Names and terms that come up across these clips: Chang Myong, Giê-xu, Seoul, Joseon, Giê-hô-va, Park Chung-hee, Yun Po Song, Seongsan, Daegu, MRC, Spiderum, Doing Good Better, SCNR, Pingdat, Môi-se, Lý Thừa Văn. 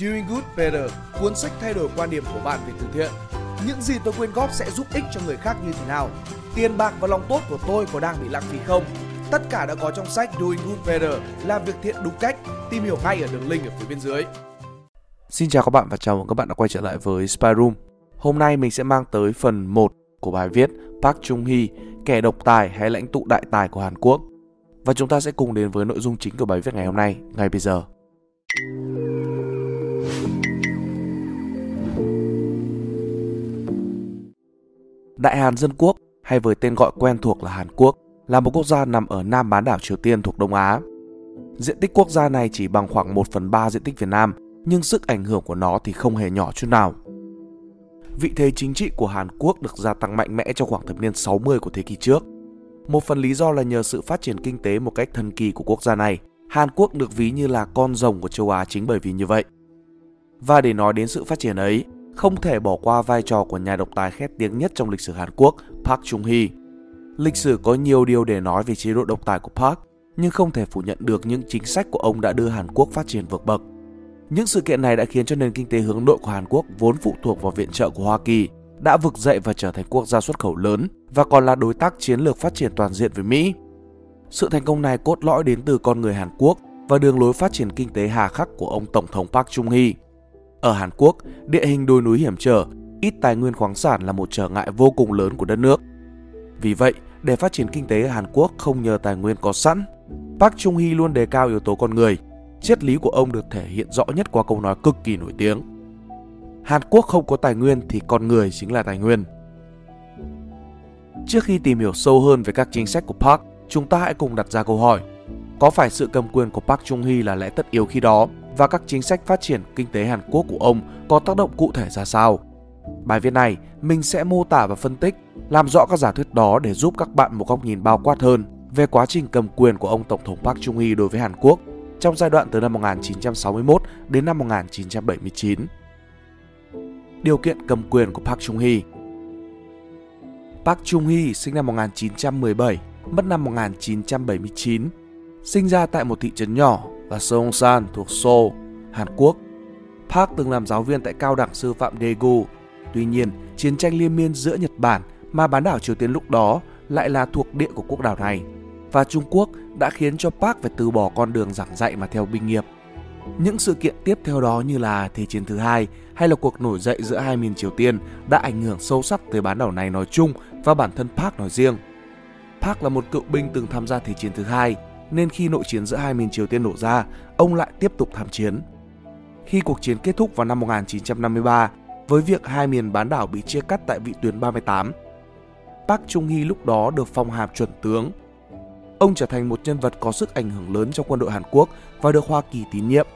Doing Good Better, cuốn sách thay đổi quan điểm của bạn về từ thiện. Những gì tôi quyên góp sẽ giúp ích cho người khác như thế nào? Tiền bạc và lòng tốt của tôi có đang bị lãng phí không? Tất cả đã có trong sách Doing Good Better, làm việc thiện đúng cách. Tìm hiểu ngay ở đường link ở phía bên dưới. Xin chào các bạn và chào mừng các bạn đã quay trở lại với Spiderum. Hôm nay mình sẽ mang tới phần 1 của bài viết Park Chung-hee, kẻ độc tài hay lãnh tụ đại tài của Hàn Quốc. Và chúng ta sẽ cùng đến với nội dung chính của bài viết ngày hôm nay, ngay bây giờ. Đại Hàn Dân Quốc, hay với tên gọi quen thuộc là Hàn Quốc, là một quốc gia nằm ở nam bán đảo Triều Tiên thuộc Đông Á. Diện tích quốc gia này chỉ bằng khoảng 1/3 diện tích Việt Nam, nhưng sức ảnh hưởng của nó thì không hề nhỏ chút nào. Vị thế chính trị của Hàn Quốc được gia tăng mạnh mẽ trong khoảng thập niên 60 của thế kỷ trước. Một phần lý do là nhờ sự phát triển kinh tế một cách thần kỳ của quốc gia này, Hàn Quốc được ví như là con rồng của châu Á chính bởi vì như vậy. Và để nói đến sự phát triển ấy, không thể bỏ qua vai trò của nhà độc tài khét tiếng nhất trong lịch sử Hàn Quốc, Park Chung-hee. Lịch sử có nhiều điều để nói về chế độ độc tài của Park, nhưng không thể phủ nhận được những chính sách của ông đã đưa Hàn Quốc phát triển vượt bậc. Những sự kiện này đã khiến cho nền kinh tế hướng nội của Hàn Quốc vốn phụ thuộc vào viện trợ của Hoa Kỳ, đã vực dậy và trở thành quốc gia xuất khẩu lớn và còn là đối tác chiến lược phát triển toàn diện với Mỹ. Sự thành công này cốt lõi đến từ con người Hàn Quốc và đường lối phát triển kinh tế hà khắc của ông Tổng thống Park Chung-hee. Ở Hàn Quốc, địa hình đồi núi hiểm trở, ít tài nguyên khoáng sản là một trở ngại vô cùng lớn của đất nước. Vì vậy, để phát triển kinh tế ở Hàn Quốc không nhờ tài nguyên có sẵn, Park Chung-hee luôn đề cao yếu tố con người. Triết lý của ông được thể hiện rõ nhất qua câu nói cực kỳ nổi tiếng: Hàn Quốc không có tài nguyên thì con người chính là tài nguyên. Trước khi tìm hiểu sâu hơn về các chính sách của Park, chúng ta hãy cùng đặt ra câu hỏi: có phải sự cầm quyền của Park Chung-hee là lẽ tất yếu khi đó và các chính sách phát triển kinh tế Hàn Quốc của ông có tác động cụ thể ra sao? Bài viết này mình sẽ mô tả và phân tích, làm rõ các giả thuyết đó để giúp các bạn một góc nhìn bao quát hơn về quá trình cầm quyền của ông Tổng thống Park Chung-hee đối với Hàn Quốc trong giai đoạn từ năm 1961 đến năm 1979. Điều kiện cầm quyền của Park Chung-hee. Park Chung-hee sinh năm 1917, mất năm 1979, sinh ra tại một thị trấn nhỏ là Seongsan thuộc Seoul, Hàn Quốc. Park từng làm giáo viên tại Cao đẳng Sư phạm Daegu. Tuy nhiên, chiến tranh liên miên giữa Nhật Bản mà bán đảo Triều Tiên lúc đó lại là thuộc địa của quốc đảo này và Trung Quốc đã khiến cho Park phải từ bỏ con đường giảng dạy mà theo binh nghiệp. Những sự kiện tiếp theo đó như là Thế chiến thứ hai hay là cuộc nổi dậy giữa hai miền Triều Tiên đã ảnh hưởng sâu sắc tới bán đảo này nói chung và bản thân Park nói riêng. Park là một cựu binh từng tham gia Thế chiến thứ hai, nên khi nội chiến giữa hai miền Triều Tiên nổ ra, ông lại tiếp tục tham chiến. Khi cuộc chiến kết thúc vào năm 1953, với việc hai miền bán đảo bị chia cắt tại vị tuyến 38, Park Chung-hee lúc đó được phong hàm chuẩn tướng. Ông trở thành một nhân vật có sức ảnh hưởng lớn trong quân đội Hàn Quốc và được Hoa Kỳ tín nhiệm.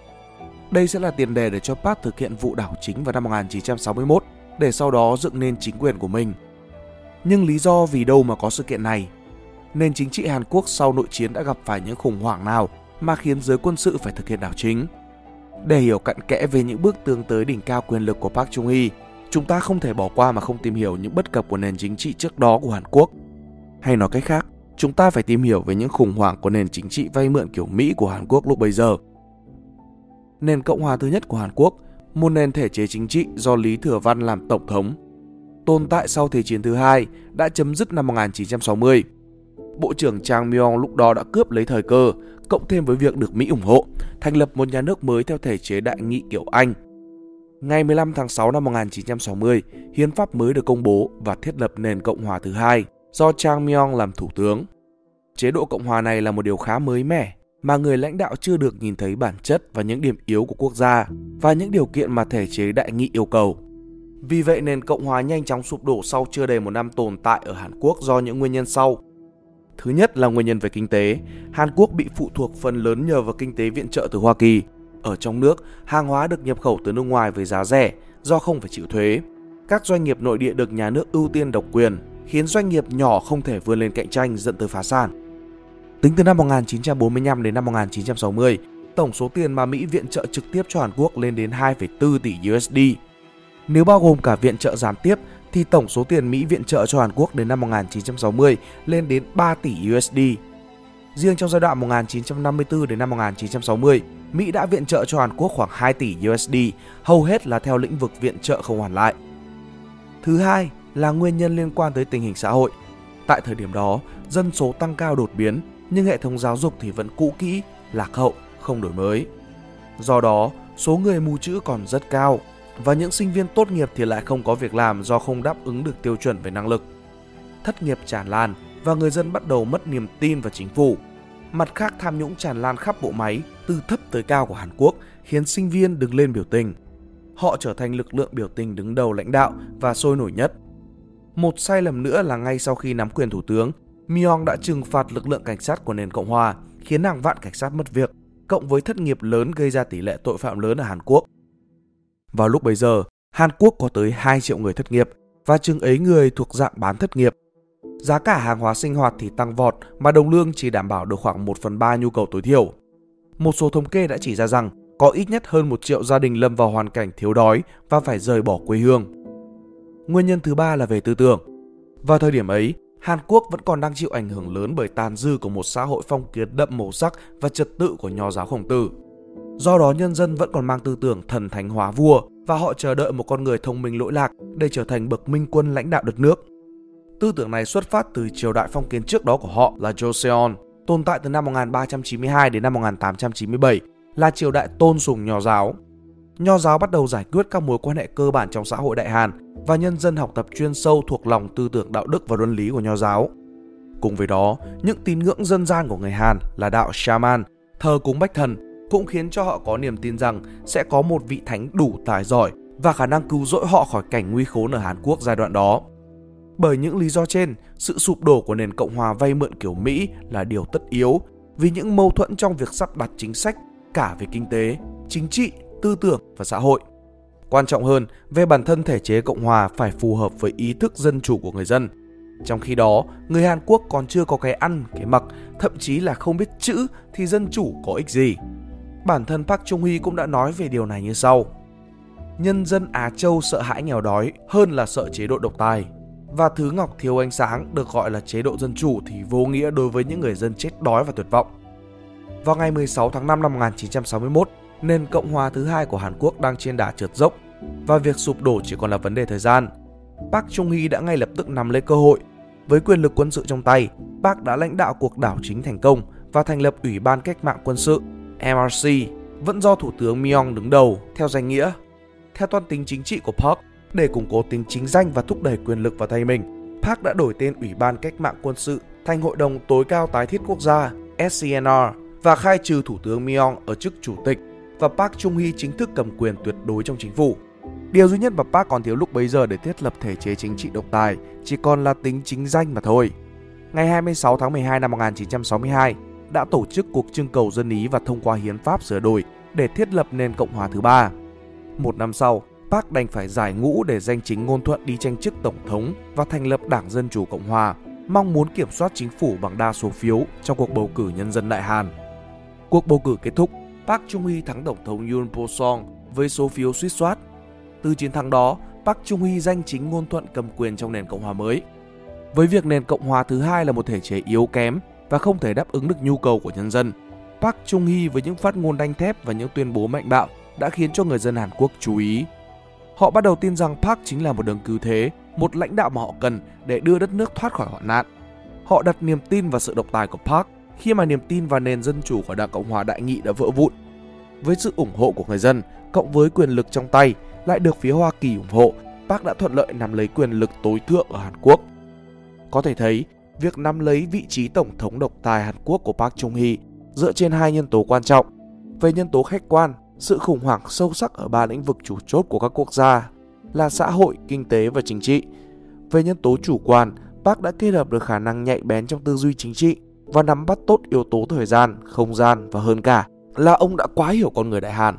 Đây sẽ là tiền đề để cho Park thực hiện vụ đảo chính vào năm 1961 để sau đó dựng nên chính quyền của mình. Nhưng lý do vì đâu mà có sự kiện này? Nền chính trị Hàn Quốc sau nội chiến đã gặp phải những khủng hoảng nào mà khiến giới quân sự phải thực hiện đảo chính? Để hiểu cặn kẽ về những bước tương tới đỉnh cao quyền lực của Park Chung-hee, chúng ta không thể bỏ qua mà không tìm hiểu những bất cập của nền chính trị trước đó của Hàn Quốc. Hay nói cách khác, chúng ta phải tìm hiểu về những khủng hoảng của nền chính trị vay mượn kiểu Mỹ của Hàn Quốc lúc bấy giờ. Nền Cộng hòa thứ nhất của Hàn Quốc, một nền thể chế chính trị do Lý Thừa Văn làm tổng thống, tồn tại sau Thế chiến thứ hai, đã chấm dứt năm 1960. Bộ trưởng Chang Myong lúc đó đã cướp lấy thời cơ, cộng thêm với việc được Mỹ ủng hộ, thành lập một nhà nước mới theo thể chế đại nghị kiểu Anh. Ngày 15 tháng 6 năm 1960, hiến pháp mới được công bố và thiết lập nền Cộng hòa thứ hai do Chang Myong làm thủ tướng. Chế độ Cộng hòa này là một điều khá mới mẻ mà người lãnh đạo chưa được nhìn thấy bản chất và những điểm yếu của quốc gia và những điều kiện mà thể chế đại nghị yêu cầu. Vì vậy, nền Cộng hòa nhanh chóng sụp đổ sau chưa đầy một năm tồn tại ở Hàn Quốc do những nguyên nhân sau. Thứ nhất là nguyên nhân về kinh tế. Hàn Quốc bị phụ thuộc phần lớn nhờ vào kinh tế viện trợ từ Hoa Kỳ. Ở trong nước, hàng hóa được nhập khẩu từ nước ngoài với giá rẻ do không phải chịu thuế. Các doanh nghiệp nội địa được nhà nước ưu tiên độc quyền, khiến doanh nghiệp nhỏ không thể vươn lên cạnh tranh dẫn tới phá sản. Tính từ năm 1945 đến năm 1960, tổng số tiền mà Mỹ viện trợ trực tiếp cho Hàn Quốc lên đến 2,4 tỷ USD. Nếu bao gồm cả viện trợ gián tiếp, thì tổng số tiền Mỹ viện trợ cho Hàn Quốc đến năm 1960 lên đến 3 tỷ USD. Riêng trong giai đoạn 1954 đến năm 1960, Mỹ đã viện trợ cho Hàn Quốc khoảng 2 tỷ USD, hầu hết là theo lĩnh vực viện trợ không hoàn lại. Thứ hai là nguyên nhân liên quan tới tình hình xã hội. Tại thời điểm đó, dân số tăng cao đột biến, nhưng hệ thống giáo dục thì vẫn cũ kỹ, lạc hậu, không đổi mới. Do đó, số người mù chữ còn rất cao, và những sinh viên tốt nghiệp thì lại không có việc làm do không đáp ứng được tiêu chuẩn về năng lực. Thất nghiệp tràn lan và người dân bắt đầu mất niềm tin vào chính phủ. Mặt khác, tham nhũng tràn lan khắp bộ máy, từ thấp tới cao của Hàn Quốc, khiến sinh viên đứng lên biểu tình. Họ trở thành lực lượng biểu tình đứng đầu lãnh đạo và sôi nổi nhất. Một sai lầm nữa là ngay sau khi nắm quyền thủ tướng, Myong đã trừng phạt lực lượng cảnh sát của nền Cộng hòa, khiến hàng vạn cảnh sát mất việc, cộng với thất nghiệp lớn gây ra tỷ lệ tội phạm lớn ở Hàn Quốc. Vào lúc bấy giờ, Hàn Quốc có tới 2 triệu người thất nghiệp và chừng ấy người thuộc dạng bán thất nghiệp. Giá cả hàng hóa sinh hoạt thì tăng vọt mà đồng lương chỉ đảm bảo được khoảng 1/3 nhu cầu tối thiểu. Một số thống kê đã chỉ ra rằng có ít nhất hơn 1 triệu gia đình lâm vào hoàn cảnh thiếu đói và phải rời bỏ quê hương. Nguyên nhân thứ ba là về tư tưởng. Vào thời điểm ấy, Hàn Quốc vẫn còn đang chịu ảnh hưởng lớn bởi tàn dư của một xã hội phong kiến đậm màu sắc và trật tự của nho giáo Khổng Tử. Do đó nhân dân vẫn còn mang tư tưởng thần thánh hóa vua và họ chờ đợi một con người thông minh lỗi lạc để trở thành bậc minh quân lãnh đạo đất nước. Tư tưởng này xuất phát từ triều đại phong kiến trước đó của họ là Joseon, tồn tại từ năm 1392 đến năm 1897, là triều đại tôn sùng nho giáo. Nho giáo bắt đầu giải quyết các mối quan hệ cơ bản trong xã hội Đại Hàn và nhân dân học tập chuyên sâu thuộc lòng tư tưởng đạo đức và luân lý của nho giáo. Cùng với đó, những tín ngưỡng dân gian của người Hàn là đạo Shaman, thờ cúng bách thần, cũng khiến cho họ có niềm tin rằng sẽ có một vị thánh đủ tài giỏi và khả năng cứu rỗi họ khỏi cảnh nguy khốn ở Hàn Quốc giai đoạn đó. Bởi những lý do trên, sự sụp đổ của nền Cộng hòa vay mượn kiểu Mỹ là điều tất yếu vì những mâu thuẫn trong việc sắp đặt chính sách cả về kinh tế, chính trị, tư tưởng và xã hội. Quan trọng hơn, về bản thân thể chế Cộng hòa phải phù hợp với ý thức dân chủ của người dân. Trong khi đó, người Hàn Quốc còn chưa có cái ăn, cái mặc, thậm chí là không biết chữ thì dân chủ có ích gì. Bản thân Park Chung-hee cũng đã nói về điều này như sau. Nhân dân Á Châu sợ hãi nghèo đói hơn là sợ chế độ độc tài. Và thứ ngọc thiếu ánh sáng được gọi là chế độ dân chủ thì vô nghĩa đối với những người dân chết đói và tuyệt vọng. Vào ngày 16 tháng 5 năm 1961, nền Cộng hòa thứ hai của Hàn Quốc đang trên đà trượt dốc và việc sụp đổ chỉ còn là vấn đề thời gian. Park Chung-hee đã ngay lập tức nắm lấy cơ hội. Với quyền lực quân sự trong tay, Park đã lãnh đạo cuộc đảo chính thành công và thành lập Ủy ban Cách mạng Quân sự MRC, vẫn do Thủ tướng Myong đứng đầu theo danh nghĩa. Theo toan tính chính trị của Park, để củng cố tính chính danh và thúc đẩy quyền lực vào tay mình, Park đã đổi tên Ủy ban Cách mạng Quân sự thành Hội đồng Tối cao Tái thiết Quốc gia SCNR và khai trừ Thủ tướng Myong ở chức chủ tịch, và Park Chung-hee chính thức cầm quyền tuyệt đối trong chính phủ. Điều duy nhất mà Park còn thiếu lúc bấy giờ để thiết lập thể chế chính trị độc tài chỉ còn là tính chính danh mà thôi. Ngày 26 tháng 12 năm 1962 đã tổ chức cuộc trưng cầu dân ý và thông qua hiến pháp sửa đổi để thiết lập nền Cộng hòa thứ ba. Một năm sau, Park đành phải giải ngũ để danh chính ngôn thuận đi tranh chức tổng thống và thành lập Đảng Dân chủ Cộng hòa, mong muốn kiểm soát chính phủ bằng đa số phiếu trong cuộc bầu cử nhân dân Đại Hàn. Cuộc bầu cử kết thúc, Park Chung-hee thắng tổng thống Yun Po Song với số phiếu suýt soát. Từ chiến thắng đó, Park Chung-hee danh chính ngôn thuận cầm quyền trong nền Cộng hòa mới. Với việc nền Cộng hòa thứ hai là một thể chế yếu kém và không thể đáp ứng được nhu cầu của nhân dân, Park Chung-hee với những phát ngôn đanh thép và những tuyên bố mạnh bạo đã khiến cho người dân Hàn Quốc chú ý. Họ bắt đầu tin rằng Park chính là một đấng cứu thế, một lãnh đạo mà họ cần để đưa đất nước thoát khỏi hoạn nạn. Họ đặt niềm tin vào sự độc tài của Park khi mà niềm tin vào nền dân chủ của Đảng Cộng hòa Đại Nghị đã vỡ vụn. Với sự ủng hộ của người dân, cộng với quyền lực trong tay lại được phía Hoa Kỳ ủng hộ, Park đã thuận lợi nắm lấy quyền lực tối thượng ở Hàn Quốc. Có thể thấy, việc nắm lấy vị trí tổng thống độc tài Hàn Quốc của Park Chung-hee dựa trên hai nhân tố quan trọng. Về nhân tố khách quan, sự khủng hoảng sâu sắc ở ba lĩnh vực chủ chốt của các quốc gia là xã hội, kinh tế và chính trị. Về nhân tố chủ quan, Park đã kết hợp được khả năng nhạy bén trong tư duy chính trị và nắm bắt tốt yếu tố thời gian, không gian và hơn cả là ông đã quá hiểu con người Đại Hàn.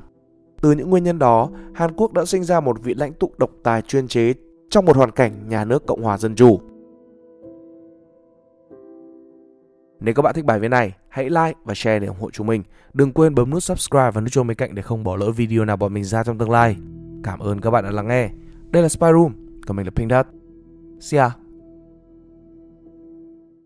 Từ những nguyên nhân đó, Hàn Quốc đã sinh ra một vị lãnh tụ độc tài chuyên chế trong một hoàn cảnh nhà nước Cộng hòa Dân chủ. Nếu các bạn thích bài viết này, hãy like và share để ủng hộ chúng mình. Đừng quên bấm nút subscribe và nút chuông bên cạnh để không bỏ lỡ video nào bọn mình ra trong tương lai. Cảm ơn các bạn đã lắng nghe. Đây là Spiderum, còn mình là Pingdat. See ya!